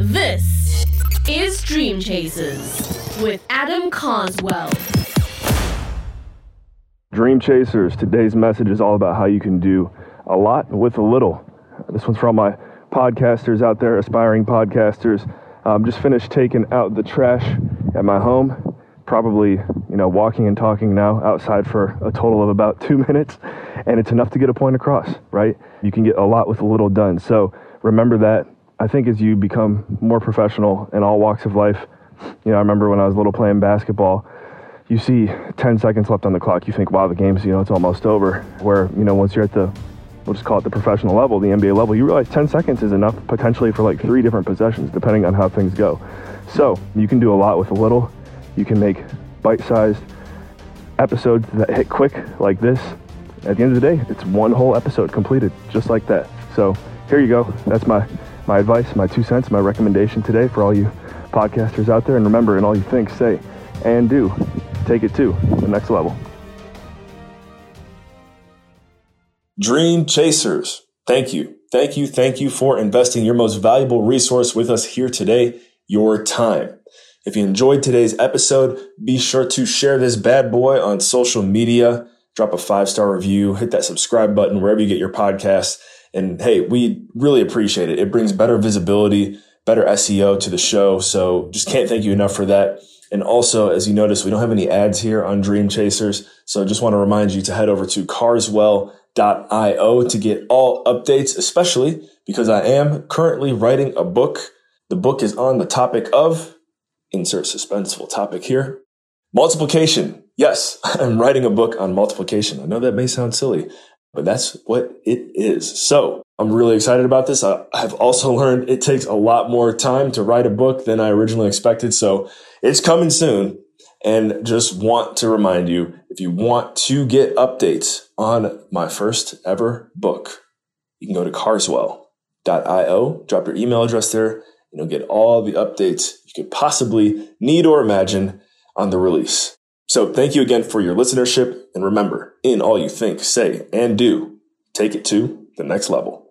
This is Dream Chasers with Adam Carswell. Dream Chasers, today's message is all about how you can do a lot with a little. This one's for all my podcasters out there, aspiring podcasters. Just finished taking out the trash at my home. Probably, walking and talking now outside for a total of about 2 minutes, and it's enough to get a point across, right? You can get a lot with a little done. So remember that. I think as you become more professional in all walks of life, I remember when I was little playing basketball, you see 10 seconds left on the clock. You think, wow, the game's, it's almost over. Where, once you're at the, we'll just call it the professional level, the NBA level, you realize 10 seconds is enough potentially for like 3 different possessions, depending on how things go. So you can do a lot with a little. You can make bite-sized episodes that hit quick like this. At the end of the day, it's one whole episode completed, just like that. So here you go. That's my advice, my 2 cents, my recommendation today for all you podcasters out there. And remember, in all you think, say, and do, take it to the next level. Dream Chasers, thank you. Thank you. Thank you for investing your most valuable resource with us here today, your time. If you enjoyed today's episode, be sure to share this bad boy on social media. Drop a 5-star review, hit that subscribe button wherever you get your podcasts. And hey, we really appreciate it. It brings better visibility, better SEO to the show. So just can't thank you enough for that. And also, as you notice, we don't have any ads here on Dream Chasers. So just want to remind you to head over to carswell.io to get all updates, especially because I am currently writing a book. The book is on the topic of, insert suspenseful topic here, multiplication. Yes, I'm writing a book on multiplication. I know that may sound silly, but that's what it is. So I'm really excited about this. I have also learned it takes a lot more time to write a book than I originally expected. So it's coming soon. And just want to remind you, if you want to get updates on my first ever book, you can go to carswell.io, drop your email address there, and you'll get all the updates you could possibly need or imagine on the release. So thank you again for your listenership. And remember, in all you think, say, and do, take it to the next level.